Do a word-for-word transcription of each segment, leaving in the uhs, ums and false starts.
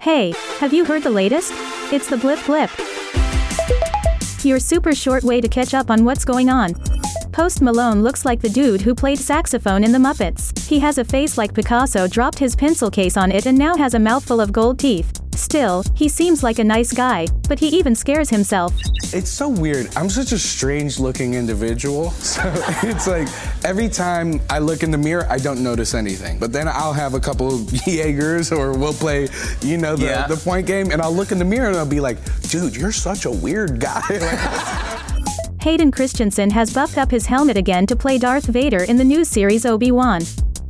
Hey, have you heard the latest? It's the Blip Blip, your super short way to catch up on what's going on. Post Malone looks like the dude who played saxophone in The Muppets. He has a face like Picasso dropped his pencil case on it and now has a mouthful of gold teeth. Still, he seems like a nice guy, but he even scares himself. It's so weird. I'm such a strange-looking individual. So it's like every time I look in the mirror, I don't notice anything. But then I'll have a couple of Jaegers or we'll play, you know, the, yeah. the point game, and I'll look in the mirror and I'll be like, dude, you're such a weird guy. Hayden Christensen has buffed up his helmet again to play Darth Vader in the new series Obi Wan.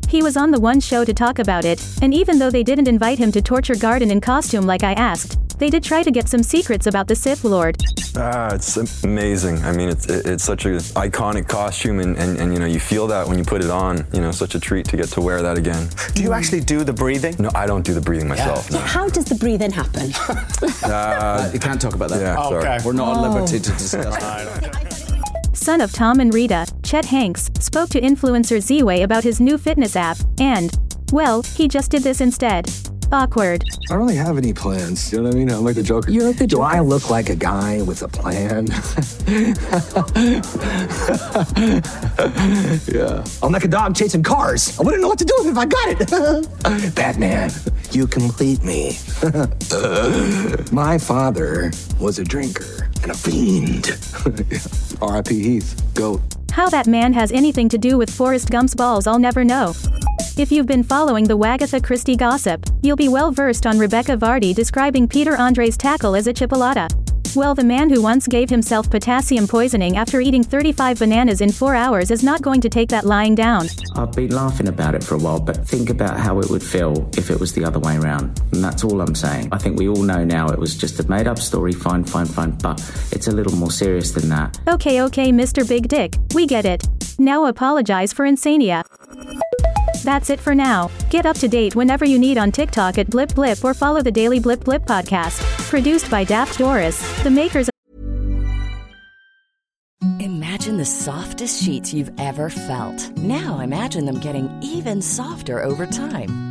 He was on the One Show to talk about it, and even though they didn't invite him to Torture Garden in costume like I asked, they did try to get some secrets about the Sith Lord. Ah, it's amazing. I mean, it's it's such an iconic costume, and, and, and you know, you feel that when you put it on. You know, such a treat to get to wear that again. Do you actually do the breathing? No, I don't do the breathing myself. Yeah. No. How does the breathing happen? uh, you can't talk about that. Yeah, oh, okay. We're not oh. at liberty to discuss. Son of Tom and Rita, Chet Hanks, spoke to influencer Z-Way about his new fitness app, and, well, he just did this instead. Awkward. I don't really have any plans. You know what I mean? I'm like the Joker. You're like the Joker. Do I look like a guy with a plan? Yeah. I'm like a dog chasing cars. I wouldn't know what to do if I got it. Batman, you complete me. My father was a drinker and a fiend. R I P Heath. Goat. How that man has anything to do with Forrest Gump's balls, I'll never know. If you've been following the Wagatha Christie gossip, you'll be well versed on Rebecca Vardy describing Peter Andre's tackle as a chipolata. Well, the man who once gave himself potassium poisoning after eating thirty-five bananas in four hours is not going to take that lying down. I've been laughing about it for a while, but think about how it would feel if it was the other way around. And that's all I'm saying. I think we all know now it was just a made-up story, fine, fine, fine, but it's a little more serious than that. Okay, okay, Mister Big Dick, we get it. Now apologize for Insania. That's it for now. Get up to date whenever you need on TikTok at Blip Blip or follow the Daily Blip Blip podcast. Produced by Daft Doris, the makers of... Imagine the softest sheets you've ever felt. Now imagine them getting even softer over time.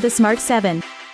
The Smart seven.